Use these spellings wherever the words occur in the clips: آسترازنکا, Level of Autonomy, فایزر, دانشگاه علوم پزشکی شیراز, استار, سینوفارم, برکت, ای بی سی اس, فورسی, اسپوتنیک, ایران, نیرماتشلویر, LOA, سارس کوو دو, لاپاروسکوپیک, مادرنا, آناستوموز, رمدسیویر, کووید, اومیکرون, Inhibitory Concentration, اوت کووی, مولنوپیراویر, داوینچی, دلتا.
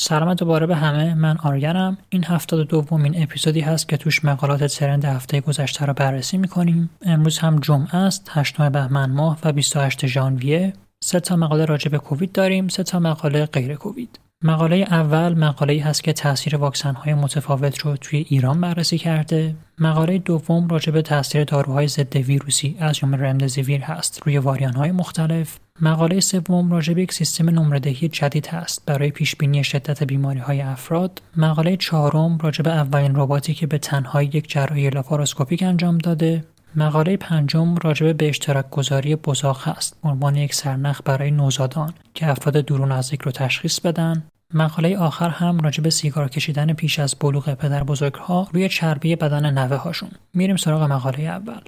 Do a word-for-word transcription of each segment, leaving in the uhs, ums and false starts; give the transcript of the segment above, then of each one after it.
سلام دوباره به همه، من آریانم. این هفتاد و دومین اپیزودی هست که توش مقالات ترند هفته گذشته رو بررسی می‌کنیم. امروز هم جمعه است، هشتم بهمن ماه و بیست و هشتم ژانویه. سه تا مقاله راجع به کووید داریم، سه تا مقاله غیر کووید. مقاله اول مقاله‌ای هست که تاثیر واکسن‌های متفاوت رو توی ایران بررسی کرده. مقاله دوم راجع به تاثیر داروهای ضد ویروسی از جمله رمدسیویر هست روی واریان‌های مختلف. مقاله سوم راجع به یک سیستم نمره‌دهی جدید هست برای پیشبینی شدت بیماری‌های افراد. مقاله چهارم راجع به اولین رباتی که به تنهایی یک جراحی لاپاروسکوپیک انجام داده. مقاله پنجم راجع به اشتراک گذاری بزاق است، عنوان یک سرنخ برای نوزادان که افراد دور از ذکر رو تشخیص بدن. مقاله آخر هم راجع به سیگار کشیدن پیش از بلوغ پدر بزرگها روی چربی بدن نوه هاشون. میریم سراغ مقاله اول.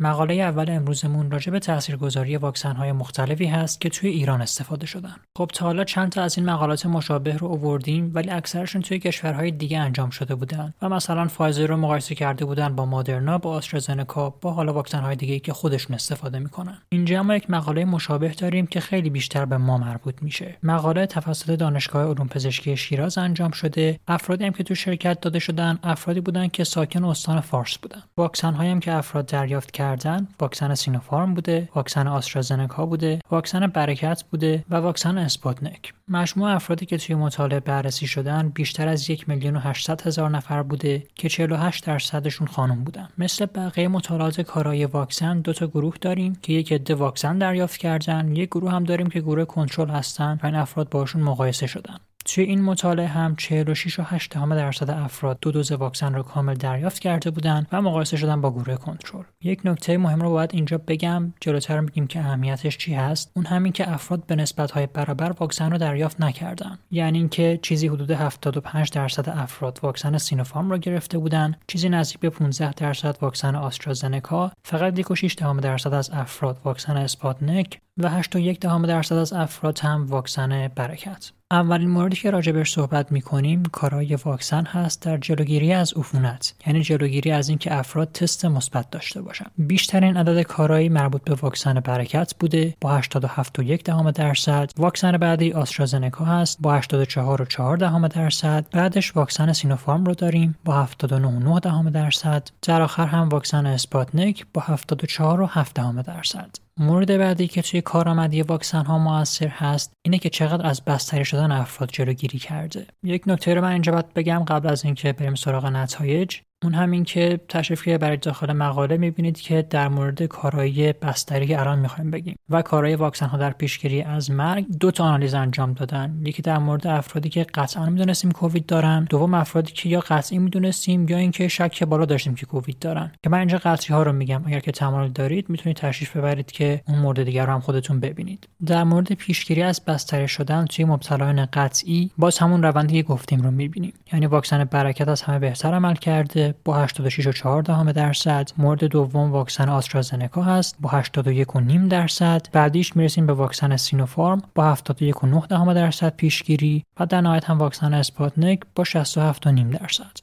مقاله اول امروزمون راجع به تاثیرگذاری واکسن‌های مختلفی هست که توی ایران استفاده شدن. خب تا حالا چند تا از این مقالات مشابه رو آوردیم، ولی اکثرشون توی کشورهای دیگه انجام شده بودن و مثلا فایزر رو مقایسه کرده بودن با مادرنا، با آسترازنکا، با حالا واکسن‌های دیگه که خودشون استفاده می‌کنن. اینجا ما یک مقاله مشابه داریم که خیلی بیشتر به ما مربوط میشه. مقاله توسط دانشگاه علوم پزشکی شیراز انجام شده. افرادی هم که تو شرکت داده شدن، افرادی بودن که ساکن استان فارس بودن. واکسن‌هایی هم که افراد دریافت کردن واکسن سینوفارم بوده، واکسن آسترازنکا بوده، واکسن برکت بوده و واکسن اسپوتنیک. مجموع افرادی که توی مطالعه بررسی شدن بیشتر از یک میلیون و هشتصد هزار نفر بوده که چهل و هشت درصدشون خانم بودن. مثل بقیه مطالعات کارای واکسن دو تا گروه داریم که یک عده واکسن دریافت کردن، یک گروه هم داریم که گروه کنترل هستن و این افراد باشون مقایسه شدن. توی این مطالعه هم چهل و شش و هشت دهم درصد افراد دو دوز واکسن رو کامل دریافت کرده بودن و مقایسه شدن با گروه کنترل. یک نکته مهم رو باید اینجا بگم، جلوتر میگیم که اهمیتش چی هست. اون همین که افراد به نسبت‌های برابر واکسن رو دریافت نکردن، یعنی اینکه چیزی حدود هفتاد و پنج درصد افراد واکسن سینوفارم رو گرفته بودن، چیزی نزدیک به پانزده درصد واکسن آسترازنکا، فقط یک و شش دهم درصد از افراد واکسن اسپوتنیک و هشت و یک دهم درصد از افراد هم واکسن برکت. اولین موردی که راجبش صحبت می‌کنیم کارای واکسن هست در جلوگیری از عفونت، یعنی جلوگیری از اینکه افراد تست مثبت داشته باشن. بیشترین عدد کارایی مربوط به واکسن برکت بوده با هشتاد و هفت و یک دهم درصد، واکسن بعدی آسترازنکا هست با هشتاد و چهار و چهار دهم درصد، بعدش واکسن سینوفارم رو داریم با هفتاد و نه و نه دهم درصد، در آخر هم واکسن اسپوتنیک با هفتاد و چهار و هفت دهم درصد. مورد بعدی که توی کارآمدی واکسن ها مؤثر هست اینه که چقدر از بستری شدن افراد جلوگیری کرده. یک نکته رو من اینجا باید بگم قبل از اینکه بریم سراغ نتایج، اون همین که تشریف که برای داخل مقاله میبینید که در مورد کارایی بستری که الان میخوایم بگیم و کارایی واکسن ها در پیشگیری از مرگ دو تا آنالیز انجام دادن. یکی در مورد افرادی که قطعا میدونستیم کووید دارن، دوم افرادی که یا قطعی میدونستیم یا اینکه شک بالا داشتیم که کووید دارن، که من اینجا قطعی ها رو میگم. اگر که تمایل دارید میتونید تشریف ببرید که اون مورد دیگر رو هم خودتون ببینید. در مورد پیشگیری از بستری شدن توی مبتلایان قطعی باز همون روندی که گفتیم رو میبینیم، یعنی واکسن برکت از همه بهتر عمل کرده با هشتاد و شش و چهار دهم درصد، مورد دوم واکسن آسترازنکا هست با هشتاد و یک و نیم درصد، بعدیش میرسیم به واکسن سینوفارم با هفتاد و یک و نه دهم درصد پیشگیری و در نهایت هم واکسن اسپوتنیک با شصت و هفت و نیم درصد.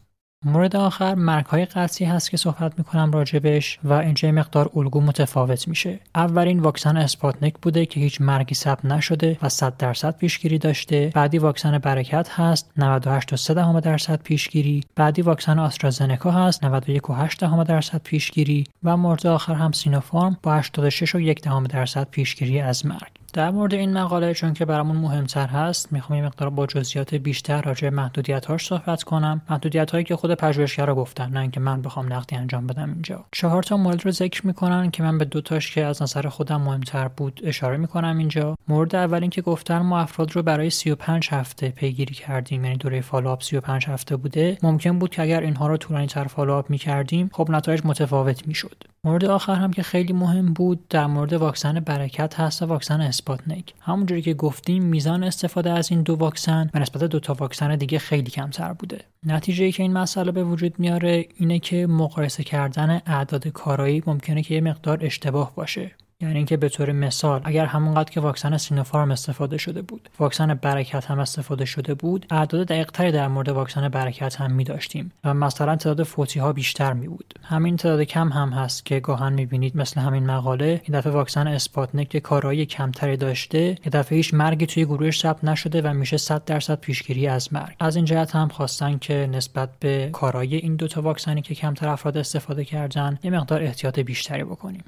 مورد آخر مرگ‌های قطعی هست که صحبت می‌کنم راجبش و اینجا مقدار الگو متفاوت میشه. اولین واکسن اسپوتنیک بوده که هیچ مرگی ثبت نشده و صد درصد پیشگیری داشته. بعدی واکسن برکت هست نود و هشت و سه دهم درصد پیشگیری، بعدی واکسن آسترازنکا هست نود و یک و هشت دهم درصد پیشگیری و مورد آخر هم سینوفارم با هشتاد و شش و یک دهم درصد پیشگیری از مرگ. در مورد این مقاله چون که برامون مهمتر هست، میخوام یه مقدار با جزئیات بیشتر راجع به محدودیت‌هاش صحبت کنم، محدودیت‌هایی که خود پژوهشگرا گفتن، نه اینکه من بخوام نقدی انجام بدم. اینجا چهار تا مورد رو ذکر میکنن که من به دو تاش که از نظر خودم مهمتر بود اشاره میکنم اینجا. مورد اول این که گفتن ما افراد رو برای سی و پنج هفته پیگیری کردیم، یعنی دوره فالوآپ سی و پنج هفته بوده. ممکن بود که اگر اینها رو طولانی‌تر فالوآپ می‌کردیم خب نتایج متفاوت می‌شد. مورد آخر هم که خیلی مهم بود در مورد واکسن برکت هست و واکسن اسپوتنیک. همونجوری که گفتیم میزان استفاده از این دو واکسن به نسبت دو تا واکسن دیگه خیلی کمتر بوده. نتیجه‌ای که این مسئله به وجود میاره اینه که مقایسه کردن اعداد کارایی ممکنه که یه مقدار اشتباه باشه. یعنی اینکه به طور مثال اگر همونقدر که واکسن سینوفارم استفاده شده بود، واکسن برکت هم استفاده شده بود، اعداد دقیق‌تری در مورد واکسن برکت هم می‌داشتیم و مثلا تعداد فوتی‌ها بیشتر می بود. همین تعداد کم هم هست که گاهن می‌بینید مثل همین مقاله این دفعه واکسن اسپوتنیک که کارایی کمتری داشته، که دفعه هیچ مرگی توی گروهش ثبت نشده و میشه صد درصد پیشگیری از مرگ. از این جهت هم خواستن که نسبت به کارایی این دو تا واکسنی که کمتر افراد استفاده کردن، یه مقدار احتیاط بیشتری بکنیم.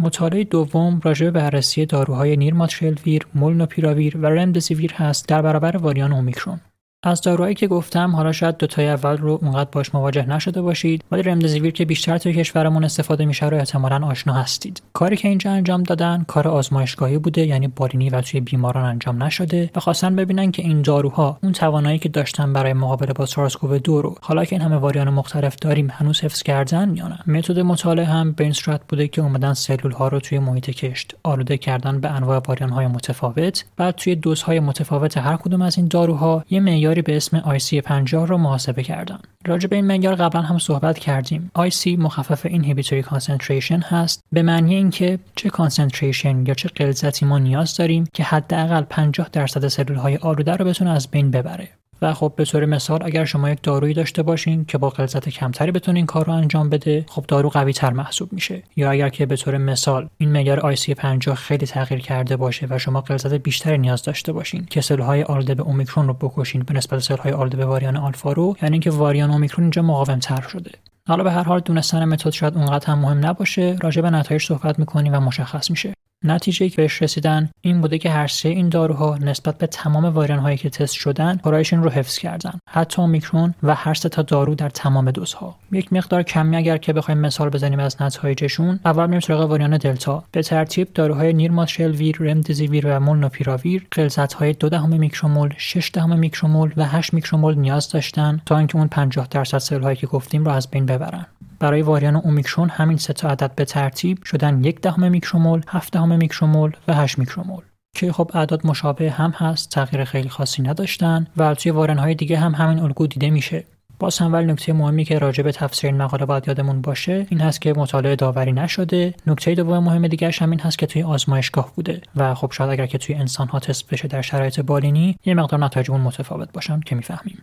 مطالعه دوم راجع به بررسی داروهای نیرماتشلویر، مولنوپیراویر و رمدسیویر هست در برابر واریان اومیکرون. از داروهایی که گفتم حالا شاید دو تای اول رو اونقدر باش مواجه نشده باشید، ولی رمدسیویر که بیشتر توی کشورمون استفاده میشه رو احتمالاً آشنا هستید. کاری که اینجا انجام دادن کار آزمایشگاهی بوده، یعنی بالینی و توی بیماران انجام نشده و خواستن ببینن که این داروها اون توانایی که داشتن برای مقابله با سارس کوو دو رو حالا که این همه واریان مختلف داریم هنوز حفظ کردن یا نه. متد مطالعه هم به این صورت بوده که اومدن سلول‌ها رو توی محیط کشت آلوده کردن به انواع واریان‌های متفاوت، بعد توی دوزهای متفاوت هر کدوم از این داروها یه به اسم آی سی پنجاه رو محاسبه کردن. راجع به این معیار قبلا هم صحبت کردیم. آی سی مخفف Inhibitory Concentration هست، به معنی اینکه چه کانسنتریشن یا چه غلظتی ما نیاز داریم که حداقل پنجاه درصد سلول‌های آلوده رو بتونه از بین ببره. و خب به طور مثال اگر شما یک دارویی داشته باشین که با غلظت کمتری بتونه این کار رو انجام بده، خب دارو قوی تر محسوب میشه. یا اگر که به طور مثال این معیار آی سی پنجاه خیلی تغییر کرده باشه و شما غلظت بیشتری نیاز داشته باشین که سلول‌های آلوده به اومیکرون رو بکشین به نسبت سلول‌های آلوده به واریان آلفا رو، یعنی اینکه واریان اومیکرون اینجا مقاوم‌تر شده. حالا به هر حال دونستن متد شاید اونقدر هم مهم نباشه، راجع به نتایج صحبت می‌کنیم و مشخص میشه. نتیجه که بهش رسیدن این بوده که هر سه این داروها نسبت به تمام واریان هایی که تست شدن کارایشون رو حفظ کردن، حتی اومیکرون و هر سه تا دارو در تمام دوزها. یک مقدار کمی اگر که بخوایم مثال بزنیم از نتایجشون، اول میریم سراغ واریان دلتا. به ترتیب داروهای نیرماتشلویر، رمدسیویر و مولنوپیراویر غلظت های دو دهم میکرومول، شش دهم میکرومول و هشت میکرومول نیاز داشتن تا اینکه اون پنجاه درصد سلول هایی که گفتیم رو از بین ببرن. برای واریان اومیکرون همین سه تا عدد به ترتیب شدن یک دهم میکرومول، هفت دهم میکرومول و هشت میکرومول که خب اعداد مشابه هم هست، تغییر خیلی خاصی نداشتن و توی واریان‌های دیگه هم همین الگو دیده میشه. باز هم ولی نکته مهمی که راجع به تفسیر این مقاله باید یادمون باشه این هست که مطالعه داوری نشده. نکته دوم مهم دیگه‌اش هم این هست که توی آزمایشگاه بوده و خب شاید اگر که توی انسان‌ها تست بشه در شرایط بالینی یه مقدار نتایج اون متفاوت باشن که می‌فهمیم.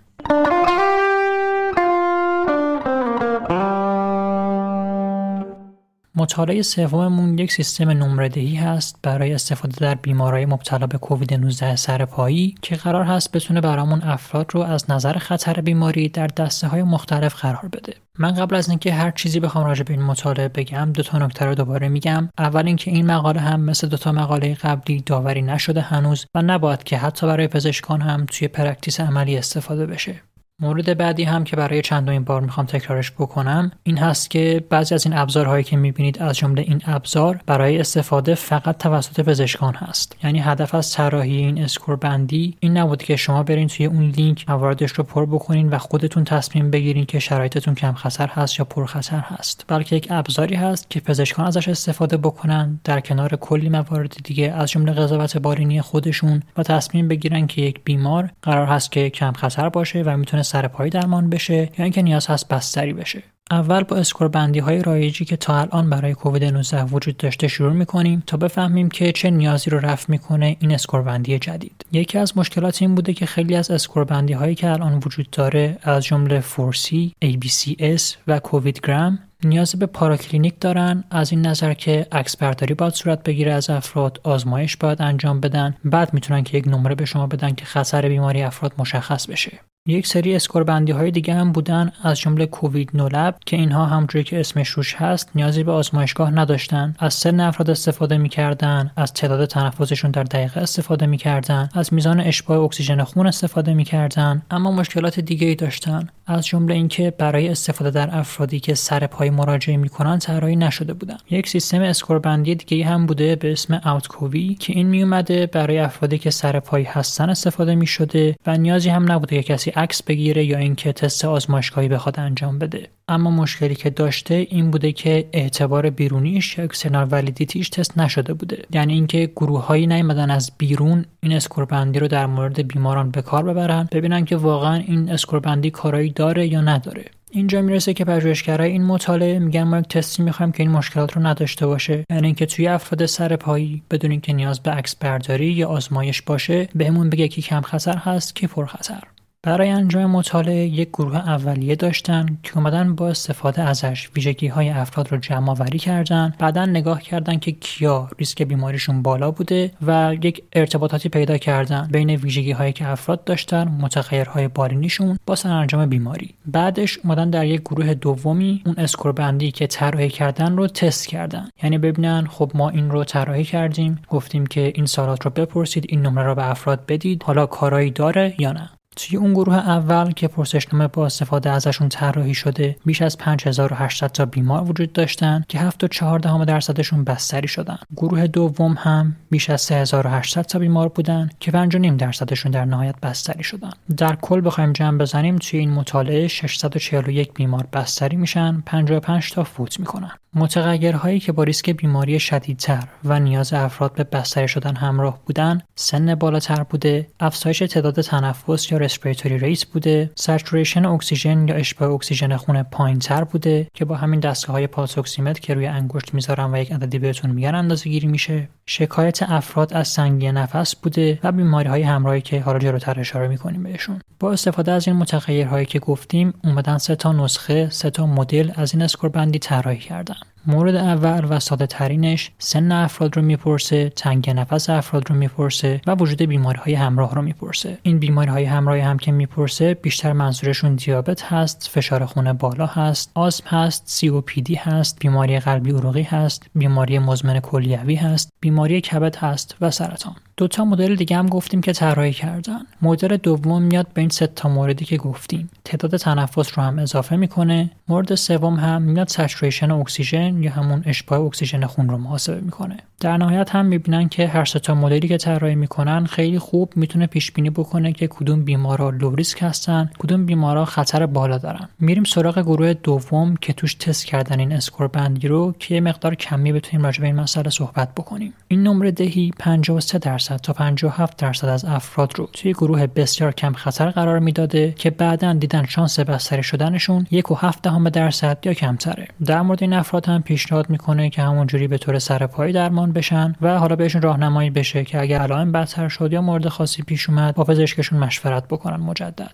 مطالعه سوممون یک سیستم نمره‌دهی هست برای استفاده در بیمارای مبتلا به کووید نوزده سرپایی که قرار هست بتونه برامون افراد رو از نظر خطر بیماری در دسته‌های مختلف قرار بده. من قبل از اینکه هر چیزی بخوام راجع به این مطالعه بگم دو تا نکته رو دوباره میگم. اول اینکه این مقاله هم مثل دو تا مقاله قبلی داوری نشده هنوز و نباید که حتی برای پزشکان هم توی پرکتیس عملی استفاده بشه. مورد بعدی هم که برای چندمین بار میخوام تکرارش بکنم این هست که بعضی از این ابزارهایی که میبینید از جمله این ابزار برای استفاده فقط توسط پزشکان هست. یعنی هدف از طراحی این اسکور بندی این نبود که شما برین توی اون لینک مواردش رو پر بکنین و خودتون تصمیم بگیرین که شرایطتون کم خطر هست یا پر خطر هست، بلکه یک ابزاری هست که پزشکان ازش استفاده بکنن در کنار کلی موارد دیگه از جمله قضاوت بالینی خودشون و تصمیم بگیرن که یک بیمار قرار هست که کم خطر باشه و میتونه سرپایی درمان بشه یا یعنی اینکه نیاز هست بستری بشه. اول با اسکور بندی های رایجی که تا الان برای کووید نوزده وجود داشته شروع میکنیم تا بفهمیم که چه نیازی رو رفع میکنه این اسکور بندی جدید. یکی از مشکلات این بوده که خیلی از اسکور بندی هایی که الان وجود داره از جمله فورسی، ای بی سی اس و کووید گرام نیاز به پاراکلینیک دارن، از این نظر که عکس برداری باید صورت بگیره از افراد، آزمایش باید انجام بدن، بعد میتونن که یک نمره به شما بدن که خطر بیماری افراد مشخص بشه. یک سری اسکور بندی های دیگه هم بودن از جمله کووید نولب که اینها همونجوری که اسمش روش هست نیازی به آزمایشگاه نداشتن، از سن افراد استفاده می‌کردن، از تعداد تنفسشون در دقیقه استفاده می‌کردن، از میزان اشباع اکسیژن خون استفاده می‌کردن، اما مشکلات دیگه‌ای داشتن از جمله اینکه برای استفاده در افرادی که سر پای مراجعه می‌کنن طراحی نشده بودن. یک سیستم اسکور بندی دیگه‌ای هم بوده به اسم اوت کووی که این میومده برای افرادی که سر پای هستن استفاده می‌شده و نیازی هم نبوده که کسی عکس بگیره یا اینکه تست آزمایشگاهی بخواد انجام بده. اما مشکلی که داشته این بوده که اعتبار بیرونیش یا اکسترنال والیدیتیش تست نشده بوده، یعنی اینکه گروه‌هایی نیامدن از بیرون این اسکور بندی رو در مورد بیماران به کار ببرن ببینن که واقعا این اسکور بندی کارایی داره یا نداره. اینجا میرسه که پژوهشگرای این مطالعه میگن ما یک تستی میخوایم که این مشکلات رو نداشته باشه، یعنی اینکه توی افراد سرپایی بدون اینکه نیاز به عکس برداری یا آزمایش باشه بهمون بگه کی کم خطر هست کی پر خطر. برای انجام مطالعه یک گروه اولیه داشتن که اومدن با استفاده ازش ویژگی‌های افراد رو جمع‌آوری کردن، بعداً نگاه کردن که کیا ریسک بیماریشون بالا بوده و یک ارتباطاتی پیدا کردن بین ویژگی‌هایی که افراد داشتن، متغیرهای بالینیشون با سرانجام بیماری. بعدش اومدن در یک گروه دومی اون اسکوربندی که طراحی کردن رو تست کردن، یعنی ببینن خب ما این رو طراحی کردیم، گفتیم که این سوالات رو بپرسید، این نمره رو به افراد بدید، حالا کارایی داره یا نه. توی اون گروه اول که پرسشنامه با استفاده ازشون طراحی شده بیش از پنج هزار و هشتصد تا بیمار وجود داشتن که هفت و چهارده دهم درصدشون بستری شدن. گروه دوم هم بیش از سه هزار و هشتصد تا بیمار بودن که پنج و نیم درصدشون در نهایت بستری شدن. در کل بخوایم جمع بزنیم توی این مطالعه ششصد و چهل و یک بیمار بستری میشن، پنجاه و پنج تا فوت میکنن. متغیرهایی که با ریسک بیماری شدیدتر و نیاز افراد به بستری شدن همراه بودن، سن بالاتر بوده، افزایش تعداد تنفس یا رسپیراتوری ریت بوده، ساتوریشن اکسیژن یا اشباع اکسیژن خون پایین‌تر بوده که با همین دستگاه‌های پالس اکسیمتر که روی انگشت میذارن و یک عددی بهتون میگن اندازه‌گیری میشه، شکایت افراد از تنگی نفس بوده و بیماری‌های همراهی که حالا جلوتر اشاره می‌کنیم بهشون. با استفاده از این متغیرهایی که گفتیم، اومدن سه تا نسخه، سه تا مدل از این اسکوربندی طراحی کردن. مورد اول و ساده ترینش سن افراد رو میپرسه، تنگی نفس افراد رو میپرسه و وجود بیماری‌های همراه رو میپرسه. این بیماری‌های همراه هم که میپرسه بیشتر منظورشون دیابت هست، فشار خون بالا هست، آسم هست، سی او پی دی هست، بیماری قلبی عروقی هست، بیماری مزمن کلیوی هست، بیماری کبد هست و سرطان. دو تا مدل دیگه هم گفتیم که طراحی کردن. مدل دوم میاد به این سه تا موردی که گفتیم، تعداد تنفس رو هم اضافه میکنه. مورد سوم هم میاد ساتوریشن اکسیژن یا همون اشباع اکسیژن خون رو محاسبه میکنه. در نهایت هم میبینن که هر سه تا مدلی که طراحی میکنن خیلی خوب میتونه پیش بینی بکنه که کدوم بیمارا لو ریسک هستن، کدوم بیمارا خطر بالا دارن. میریم سراغ گروه دوم که توش تست کردن این اسکوربندی رو که یه مقدار کمی بتونیم راجع به این مسئله صحبت بکنیم. این نمره دهی پنجاه و سه درصد تا پنجاه و هفت درصد از افراد رو توی گروه بسیار کم خطر قرار میداده که بعداً دیدن شانس بستری شدنشون یک و هفت دهم درصد یا کمتره. در مورد این افراد هم پیشنهاد میکنه که همونجوری به طور سرپایی درمان بشن و حالا بهشون راهنمایی بشه که اگه علائم بدتر شد یا مورد خاصی پیش اومد با پزشکشون مشورت بکنن مجدد.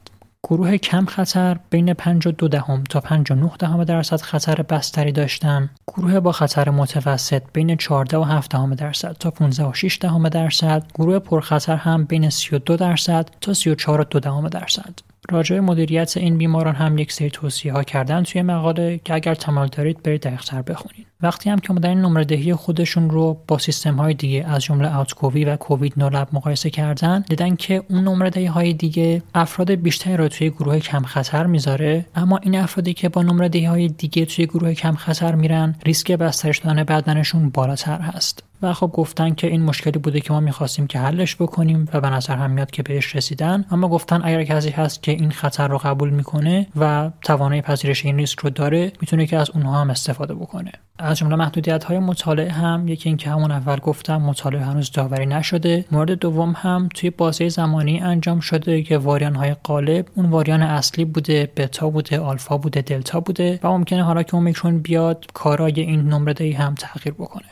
گروه کم خطر بین پنج و دو دهم تا پنج و نه دهم درصد خطر بستری داشتن. گروه با خطر متوسط بین چهارده و هفت دهم درصد تا پانزده و شش دهم درصد. گروه پرخطر هم بین سی و دو درصد تا سی و چهار و دو دهم درصد. راجع به مدیریت این بیماران هم یک سری توصیه‌ها کردن توی مقاله که اگر تمایل دارید برید دقیق‌تر بخونید. وقتی هم که اومدن این نمره دهی خودشون رو با سیستم‌های دیگه از جمله اوتکووی و کووید نولب مقایسه کردن، دیدن که اون نمره دهی‌های دیگه افراد بیشتری رو توی گروه کم خطر میذاره، اما این افرادی که با نمره دهی‌های دیگه توی گروه کم خطر میرن ریسک بستری شدن بدنشون بالاتر هست. و خب گفتن که این مشکلی بوده که ما می‌خواستیم که حلش بکنیم و به نظر هم میاد که بهش رسیدن، اما گفتن اگر کسی هست که این خطر رو قبول میکنه و توانایی پذیرش این ریسک رو داره میتونه که از اونها هم استفاده بکنه. از جمله محدودیت‌های مطالعه هم یکی این که همون اول گفتم مطالعه هنوز داوری نشده. مورد دوم هم توی بازه زمانی انجام شده که واریان‌های غالب اون واریان اصلی بوده، بتا بوده، آلفا بوده، دلتا بوده و ممکنه حالا که اومیکرون بیاد کارای این نمره‌دهی هم تغییر بکنه.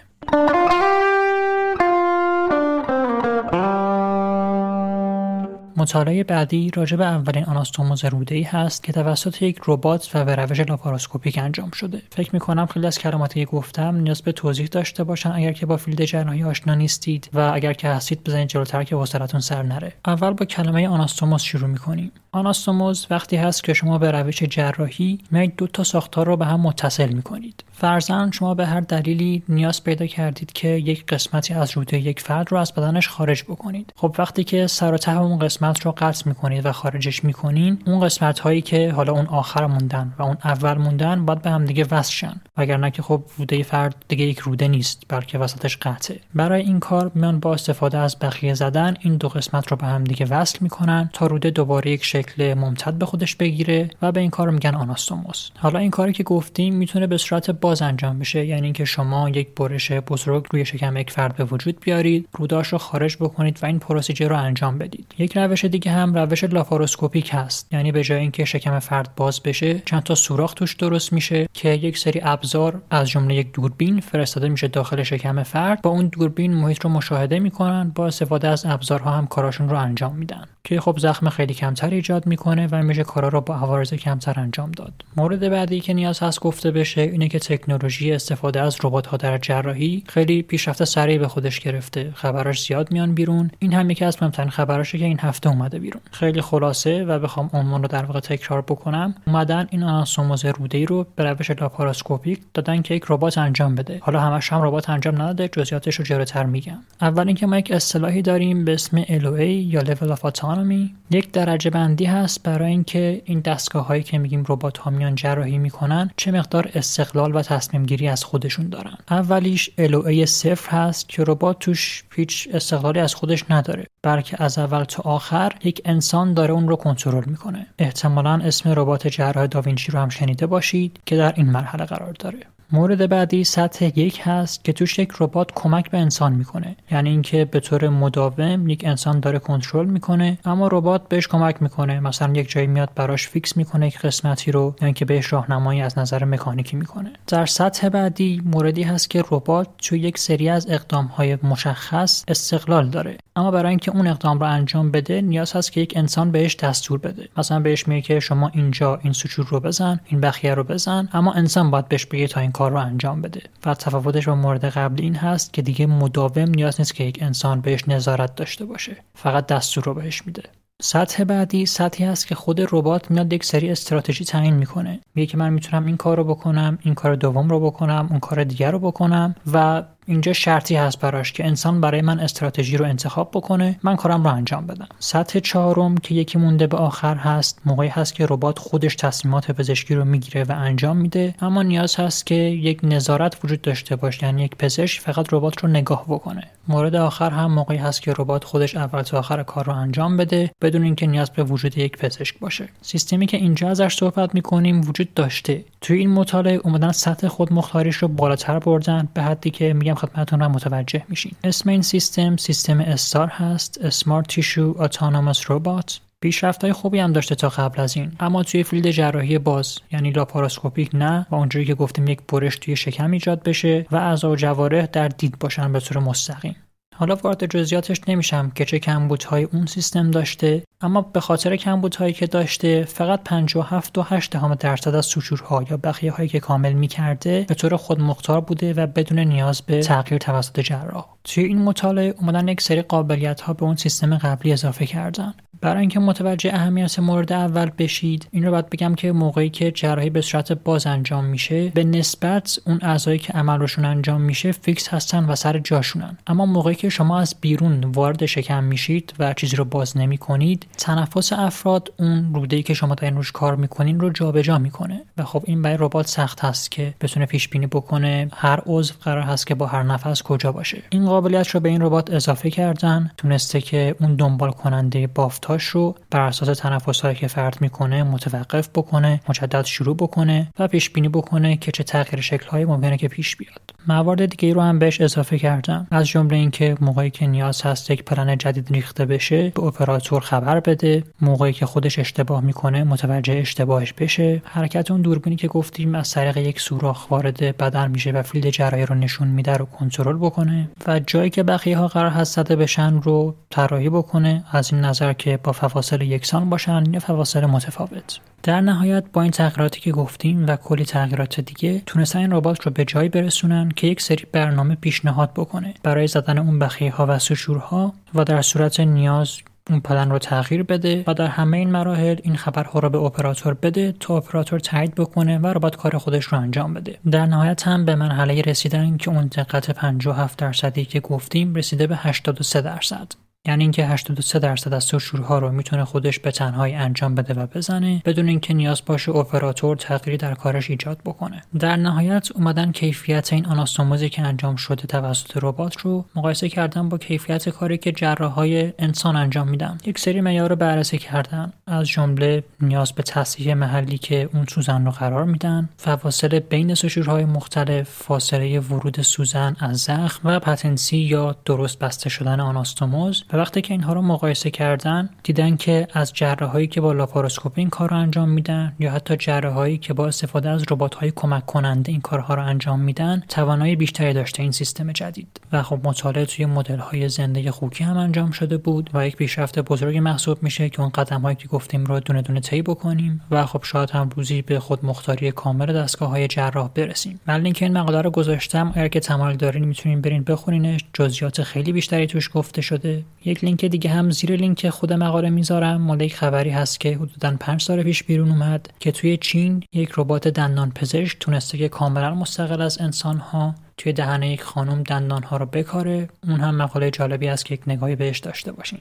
مطالعه بعدی راجع به اولین آناستوموز روده‌ای هست که توسط یک ربات و به روش لاپاراسکوپیک انجام شده. فکر می‌کنم خیلی از کلماتی که گفتم نیاز به توضیح داشته باشن اگر که با فیلد جراحی آشنا نیستید و اگر که هستید بزنید جلوتر که واسهتون سر نره. اول با کلمه آناستوموز شروع می‌کنیم. آناستوموز وقتی هست که شما به روش جراحی میاید دو تا ساختار رو به هم متصل می‌کنید. فرضاً شما به هر دلیلی نیاز پیدا کردید که یک قسمتی از روده یک فرد رو از بدنش خارج بکنید. خب وقتی که سر و ته اون قسمت رو قطع میکنید و خارجش میکنین، اون قسمت هایی که حالا اون آخر موندن و اون اول موندن باید به هم دیگه وصل شن، وگرنه که خب روده فرد دیگه یک روده نیست بلکه وسطش قطعه. برای این کار میان با استفاده از بخیه زدن این دو قسمت رو به هم دیگه وصل میکنن تا روده دوباره یک شکل ممتد به خودش بگیره و به این کار میگن آناستوموز. حالا این کاری که گفتیم میتونه به صورت باز انجام بشه، یعنی اینکه شما یک برش بزرگ روی شکم یک فرد به وجود بیارید، روده‌اش رو خارج بکنید و این پروسیجر رو انجام بدید. یک روش روش دیگه هم روش لافاروسکوپیک هست، یعنی به جای اینکه شکم فرد باز بشه چند تا سوراخ توش درست میشه که یک سری ابزار از جمله یک دوربین فرستاده میشه داخل شکم فرد. با اون دوربین محیط رو مشاهده میکنن، با استفاده از ابزارها هم کاراشون رو انجام میدن که خب زخم خیلی کمتر ایجاد میکنه و میشه کارا رو با عوارض کمتر انجام داد. مورد بعدی که نیاز هست گفته بشه اینه که تکنولوژی استفاده از ربات‌ها در جراحی خیلی پیشرفت سریع به خودش گرفته، خبراش زیاد میان بیرون. این هم یکی از مهمترین خبراشه که این هفته اومده بیرون. خیلی خلاصه و بخوام عنوان رو در واقع تکرار بکنم، اومدن این آناسوموز روده‌ای رو به روش لاپاراسکوپیک دادن که یک ربات انجام بده. حالا همش هم ربات انجام نداده، جزئیاتش رو جلوتر میگم. اول اینکه ما یک اصطلاحی داریم به اسم ال او ای یا Level of Autonomy. یک درجه بندی هست برای اینکه این دستگاه‌هایی که میگیم ربات‌ها میان جراحی میکنن چه مقدار استقلال و تصمیم گیری از خودشون دارن. اولیش ال او ای صفر هست که ربات توش هیچ استقلالی از خودش نداره، بلکه از اول تا آخر یک انسان داره اون رو کنترل میکنه. احتمالاً اسم ربات جراح داوینچی رو هم شنیده باشید که در این مرحله قرار داره. مورد بعدی سطح یک هست که توش یک ربات کمک به انسان میکنه، یعنی اینکه به طور مداوم یک انسان داره کنترل میکنه اما ربات بهش کمک میکنه، مثلا یک جایی میاد براش فیکس میکنه یک قسمتی رو، یعنی اینکه بهش راهنمایی از نظر مکانیکی میکنه. در سطح بعدی موردی هست که ربات توی یک سری از اقدامهای مشخص استقلال داره، اما برای اینکه اون اقدام رو انجام بده نیاز هست که یک انسان بهش دستور بده. مثلا بهش میگه که شما اینجا این سوچور رو بزن، این بخیه رو بزن، اما انسان باید بهش بگه تا این کار رو انجام بده. و تفاوتش با مورد قبلی این هست که دیگه مداوم نیاز نیست که یک انسان بهش نظارت داشته باشه، فقط دستور رو بهش میده. سطح بعدی سطحی هست که خود ربات میاد یک سری استراتژی تعیین میکنه، میگه که من میتونم این کار رو بکنم، این کار دوم رو بکنم، اون کار دیگر رو بکنم و اینجا شرطی هست براش که انسان برای من استراتژی رو انتخاب بکنه، من کارم رو انجام بدم. سطح چهارم که یکی مونده به آخر هست، موقعی هست که ربات خودش تصمیمات پزشکی رو میگیره و انجام میده، اما نیاز هست که یک نظارت وجود داشته باشه، یعنی یک پزشک فقط ربات رو نگاه بکنه. مورد آخر هم موقعی هست که ربات خودش اول تا آخر کار رو انجام بده بدون اینکه نیاز به وجود یک پزشک باشه. سیستمی که اینجا ازش صحبت میکنیم وجود داشته. توی این مطالعه اومدن سطح خود مختاریش رو بالاتر بردن به حدی که میگم خدمتتون رو متوجه میشین. اسم این سیستم سیستم استار هست، اسمارت تیشو اتانوموس ربات. پیشرفت‌های خوبی هم داشته تا قبل از این، اما توی فیلد جراحی باز یعنی لاپاراسکوپیک نه، و اونجوری که گفتیم یک برش توی شکم ایجاد بشه و اعضا و جوارح در دید باشن به طور مستقیم. حالا وارد جزئیاتش نمیشم که چه کمبودهای اون سیستم داشته، اما به خاطر کمبودهایی که داشته فقط پنجاه و هفت و هشت دهم درصد از سوچورها یا بخیه‌هایی که کامل می‌کرده به طور خودمختار بوده و بدون نیاز به تغییر توسط جراح. توی این مطالعه اومدن یک سری قابلیت‌ها به اون سیستم قبلی اضافه کردن. برای اینکه متوجه اهمیت مورد اول بشید، این رو باید بگم که موقعی که جراحی به صورت باز انجام میشه، به نسبت اون اعضایی که عملشون انجام میشه فیکس هستن و سر جاشونن. اما موقعی که شما از بیرون وارد شکم میشید و چیزی رو باز نمی‌کنید، تنفس افراد اون روده‌ای که شما تا این روش کار میکنین رو جابجا میکنه و خب این برای ربات سخت هست که بتونه پیش بینی بکنه هر عضو قرار هست که با هر نفس کجا باشه. این قابلیت رو به این ربات اضافه کردن، تونسته که اون دنبال کننده بافتاش رو بر اساس تنفس‌هایی که فرد میکنه متوقف بکنه، مجدد شروع بکنه و پیش بینی بکنه که چه تغییر شکل‌هایی ممکنه که پیش بیاد. موارد دیگه رو هم بهش اضافه کردن، از جمله اینکه موقعی که نیاز هست یک پلن جدید ریخته بشه به اپراتور خبر بده، موقعی که خودش اشتباه میکنه متوجه اشتباهش بشه. حرکت اون دوربینی که گفتیم از طریق یک سوراخ وارد بدن میشه و فیلد جراحی رو نشون میده رو کنترل بکنه و جایی که بخیه ها قرار هست زده بشن رو طراحی بکنه، از این نظر که با فواصل یکسان باشن یا فواصل متفاوت. در نهایت با این تغییراتی که گفتیم و کلی تغییرات دیگه تونستن این ربات رو به جایی برسونن که یک سری برنامه پیشنهاد بکنه برای زدن اون بخیه‌ها و سوشورها و در صورت نیاز اون پلن رو تغییر بده و در همه این مراحل این خبرها رو به اپراتور بده تا اپراتور تایید بکنه و ربات کار خودش رو انجام بده. در نهایت هم به مرحله رسیدن که اون دقت پنجاه و هفت درصدی که گفتیم رسیده به هشتاد و سه درصد. یعنی اینکه هشتاد و سه درصد از سوشورها رو میتونه خودش به تنهایی انجام بده و بزنه بدون اینکه نیاز باشه اپراتور تغییری در کارش ایجاد بکنه. در نهایت اومدن کیفیت این آناستوموزی که انجام شده توسط ربات رو مقایسه کردن با کیفیت کاری که جراحای انسان انجام میدن. یک سری معیار رو بررسی کردن، از جمله نیاز به تصحیح محلی که اون سوزن رو قرار میدن، فواصل بین سوشورهای مختلف، فاصله ورود سوزن از زخم و پتنسی یا درست بسته شدن آناستوموز و وقتی که اینها رو مقایسه کردن دیدن که از جراحایی که با لاپاروسکوپی این کار رو انجام میدن یا حتی جراحایی که با استفاده از ربات‌های کمک کننده این کارها رو انجام میدن توانایی بیشتری داشته این سیستم جدید. و خب مطالعه توی مدل‌های زنده خوکی هم انجام شده بود و یک پیشرفت بزرگ محسوب میشه که اون قدم‌هایی که گفتیم رو دونه دونه طی بکنیم و خب شاید هم روزی به خود مختاری کامل دستگاه‌های جراح برسیم. من لینک این مقاله رو گذاشتم، اگر که تمایل دارین میتونین برین بخونینش، جزئیات خیلی بیشتری توش گفته شده. یک لینک دیگه هم زیر لینک خود مقاله میذارم، مال یک خبری هست که حدوداً پنج سال پیش بیرون اومد که توی چین یک ربات دندان پزشک تونسته که کاملا مستقل از انسان‌ها توی دهن یک خانم دندان‌ها رو بکاره. اون هم مقاله جالبی است که یک نگاهی بهش داشته باشین.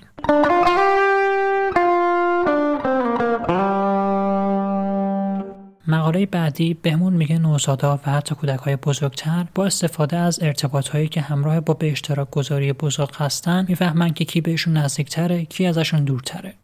مقاله بعدی بهمون میگه نوزادها و حتی کودک‌های بزرگتر با استفاده از ارتباطاتی که همراه با به اشتراک گذاری بزرگ هستن میفهمن که کی بهشون نزدیک‌تره، کی ازشون دورتره.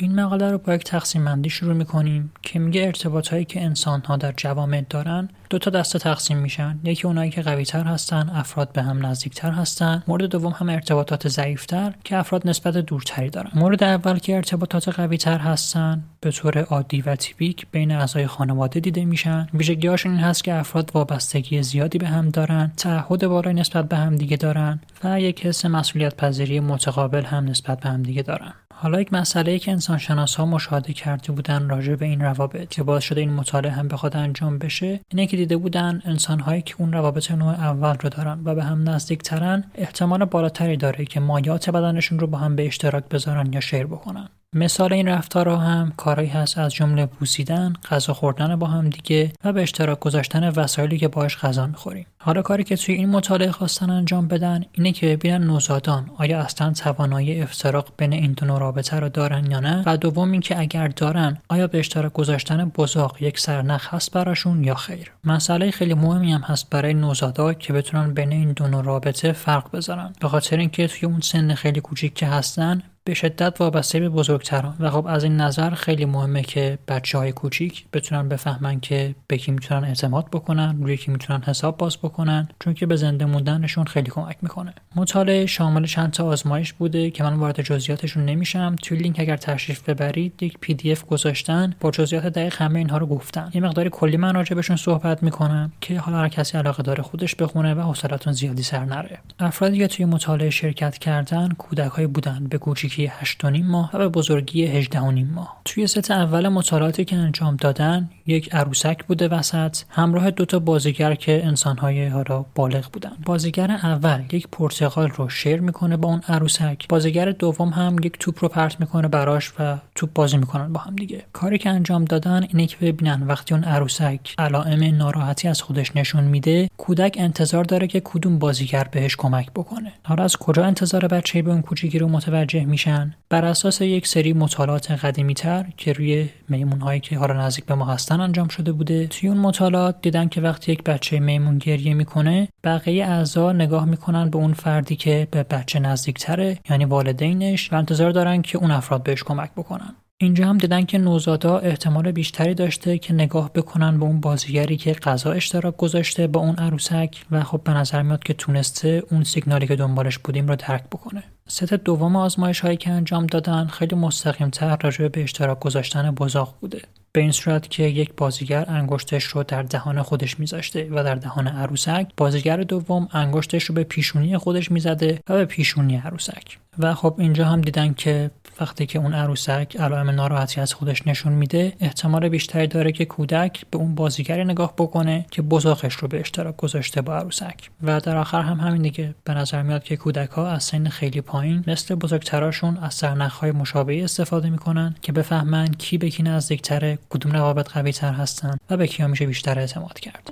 این مقاله رو با یک تقسیم‌بندی شروع می‌کنیم که میگه ارتباطاتی که انسان‌ها در جوامع دارن دو تا دسته تقسیم میشن، یکی اونایی که قوی‌تر هستن، افراد به هم نزدیک‌تر هستن، مورد دوم هم ارتباطات ضعیف‌تر که افراد نسبت دورتری دارن. مورد اول که ارتباطات قوی‌تر هستن به طور عادی و تیپیک بین اعضای خانواده دیده میشن. ویژگی‌هاشون این هست که افراد وابستگی زیادی به هم دارن، تعهد بالایی نسبت به هم دیگه دارن و یک حس مسئولیت‌پذیری متقابل هم نسبت به هم دیگه دارن. حالا یک مسئله‌ای که انسانشناس‌ها مشاهده کرده بودن راجع به این روابط که باعث شده این مطالعه هم بخواد انجام بشه، اینه که دیده بودن انسان‌هایی که اون روابط نوع اول رو دارن و به هم نزدیک‌ترن احتمال بالاتری داره که مایات بدنشون رو با هم به اشتراک بذارن یا شیر بکنن. مثال این رفتارها هم کارایی هست از جمله بوسیدن، غذا خوردن با هم دیگه و به اشتراک گذاشتن وسایلی که باهاش غذا می‌خوریم. حالا کاری که توی این مطالعه خواستن انجام بدن اینه که ببینن نوزادان آیا اصلا توانایی افتراق بین این دو نوع رابطه رو دارن یا نه، و دوم اینکه اگر دارن آیا به اشتراک گذاشتن بزاق یک سرنخ هست براشون یا خیر. مسئله خیلی مهمی هم هست برای نوزادا که بتونن بین این دو نوع رابطه فرق بذارن، به خاطر اینکه توی اون سن خیلی کوچیک که هستن به شدت وابسته به بزرگتران و خب از این نظر خیلی مهمه که بچه‌های کوچیک بتونن بفهمن که به کی میتونن اعتماد بکنن، روی کی میتونن حساب باز بکنن، چون که به زنده موندنشون خیلی کمک میکنه. مطالعه شامل چند تا آزمایش بوده که من وارد جزئیاتشون نمیشم، توی لینک اگر تشریف ببرید یک پی دی اف گذاشتن با جزئیات دقیق همه اینها رو گفتن. یه مقدار کلی من راجع بهشون صحبت میکنم که حالا هر کسی علاقه داره خودش بخونه و حوصله‌تون زیادی سر نره. افرادی که توی مطالعه شرکت کردن کودکای بودن به کوچیک که هشت و نیم ماه و به بزرگی هجده و نیم ماه. توی ست اول مطالعاتی که انجام دادن یک عروسک بوده وسط همراه دو تا بازیگر که انسان‌های حالا بالغ بودن. بازیگر اول یک پرتقال رو شیر میکنه با اون عروسک، بازیگر دوم هم یک توپ رو پرت میکنه براش و توپ بازی میکنن با هم دیگه. کاری که انجام دادن اینه که ببینن وقتی اون عروسک علائم ناراحتی از خودش نشون میده کودک انتظار داره که کدوم بازیگر بهش کمک بکنه. حالا از کجا انتظار بچه‌ای به اون کوچیکی رو متوجه میشن؟ بر اساس یک سری مطالعات قدیمی‌تر که روی میمون‌هایی که حالا نزدیک به ما هستن انجام شده بوده. توی اون مطالعات دیدن که وقتی یک بچه میمون گریه میکنه بقیه اعضا نگاه میکنن به اون فردی که به بچه نزدیک‌تره، یعنی والدینش، و انتظار دارن که اون افراد بهش کمک بکنن. اینجا هم دیدن که نوزادها احتمال بیشتری داشته که نگاه بکنن به اون بازیگری که غذا اشتراک گذاشته با اون عروسک و خب به نظر میاد که تونسته اون سیگنالی که دنبالش بودیم رو درک بکنه. ست دوم آزمایش هایی که انجام دادن خیلی مستقیم تر راجع به اشتراک گذاشتن بزاق بوده، به این صورت که یک بازیگر انگشتش رو در دهان خودش میذاشته و در دهان عروسک، بازیگر دوم انگشتش رو به پیشونی خودش میزده و به پیشونی عروسک. و خب اینجا هم دیدن که وقتی که اون عروسک علائم ناراحتی از خودش نشون میده احتمال بیشتری داره که کودک به اون بازیگر نگاه بکنه که بزاقش رو به اشتراک گذاشته با عروسک. و در آخر هم همین دیگه، به نظر میاد که کودک‌ها از سن خیلی پایین مثل بزرگتراشون از سرنخ‌های مشابهی استفاده میکنن که بفهمن کی به کی نزدیک‌تره، کدوم روابط قوی‌تر هستن و به کیا میشه بیشتر اعتماد کرد.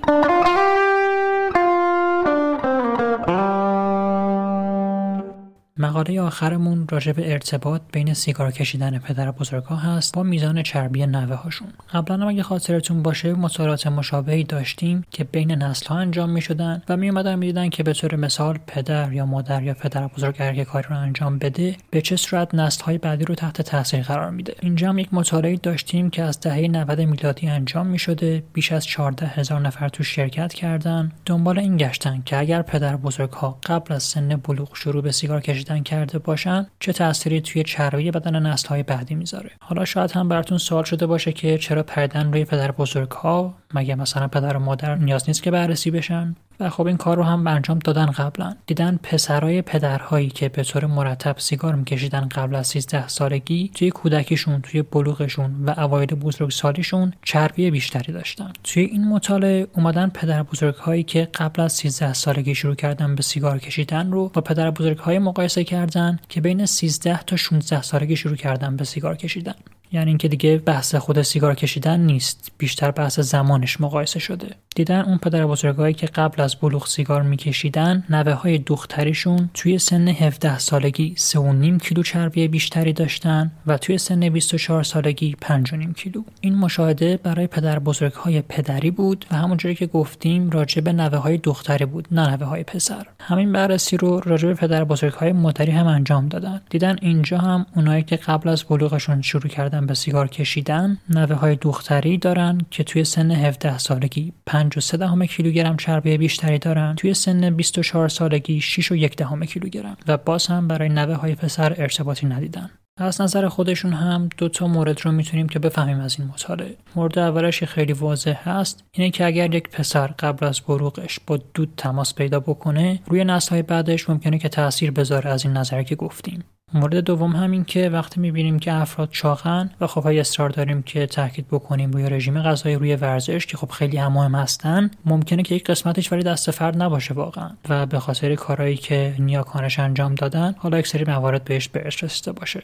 مقاله آخرمون راجع به ارتباط بین سیگار کشیدن پدر بزرگا هست با میزان چربی نوه هاشون. قبلا اگه خاطرتون باشه مطالعات مشابهی داشتیم که بین نسل ها انجام می شدن و می اومدن می دیدن که به طور مثال پدر یا مادر یا پدر بزرگ هر که کاری رو انجام بده به چه صورت نسل های بعدی رو تحت تاثیر قرار میده. اینجا هم یک مطالعه داشتیم که از دهه نود میلادی انجام می شده. بیش از چهارده هزار نفر تو شرکت کردن. دنبال این گشتن که اگر پدر بزرگ ها قبل از سن بلوغ شروع به سیگار کشیدن بدن کرده باشن چه تأثیری توی چرایی بدن نسل‌های بعدی میذاره. حالا شاید هم براتون سوال شده باشه که چرا پردن روی پدر بزرگ‌ها، مگه مثلا پدر و مادر نیاز نیست که بررسی بشن؟ و خب این کار رو هم انجام دادن قبلا. دیدن پسرای پدرهایی که به طور مرتب سیگار میکشیدن قبل از سیزده سالگی توی کودکیشون، توی بلوغشون و اوایل بزرگسالیشون چربی بیشتری داشتن. توی این مطالعه اومدن پدر بزرگ‌هایی که قبل از سیزده سالگی شروع کردن به سیگار کشیدن رو با پدر بزرگ‌های مقایسه کردن که بین سیزده تا شانزده سالگی شروع کردن به سیگار کشیدن. یعنی اینکه دیگه بحث خود سیگار کشیدن نیست، بیشتر بحث زمانش مقایسه شده. دیدن اون پدر بزرگایی که قبل از بلوغ سیگار میکشیدن، نوه‌های دختریشون توی سن هفده سالگی سه و نیم کیلو چربی بیشتری داشتن و توی سن بیست و چهار سالگی پنج و نیم کیلو. این مشاهده برای پدر بزرگ‌های پدری بود و همونجوری که گفتیم راجع به نوه‌های دختری بود، نه نوه‌های پسر. همین بررسی رو راجع به پدر بزرگ‌های مادری هم انجام دادن. دیدن اینجا هم اونایی که قبل از بلوغشون شروع کردن به سیگار کشیدن، نوه‌های دختری دارن که توی سن هفده سالگی پنج و سه دهم کیلوگرم چربی بیشتری دارن، توی سن بیست و چهار سالگی شش و یک دهم کیلوگرم و باز هم برای نوه‌های پسر ارتباطی ندیدن. از نظر خودشون هم دو تا مورد رو میتونیم که بفهمیم از این مطالعه. مورد اولش خیلی واضح هست، اینه که اگر یک پسر قبل از بلوغش با دود تماس پیدا بکنه، روی نسل‌های بعدش ممکنه که تأثیر بذاره از این نظری که گفتیم. مورد دوم همین که وقتی میبینیم که افراد چاقن و خب های اصرار داریم که تاکید بکنیم روی رژیم غذایی، روی ورزش که خب خیلی مهم هستن، ممکنه که یک قسمتش ولی دست فرد نباشه واقعا و به خاطر کارهایی که نیاکانش انجام دادن حالا یک سری موارد بهش به ارث رسیده باشه.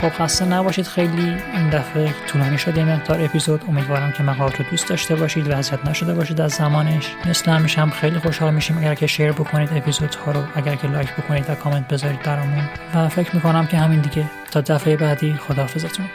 خب خسته نباشید، خیلی این دفعه طولانی شده این مقدار اپیزود. امیدوارم که مقاله رو دوست داشته باشید و اذیت نشده باشید از زمانش. مثل همیشه هم خیلی خوشحال میشیم اگر که شیر بکنید اپیزودها رو، اگر که لایک بکنید و کامنت بذارید برامون. و فکر میکنم که همین دیگه، تا دفعه بعدی، خداحافظتون.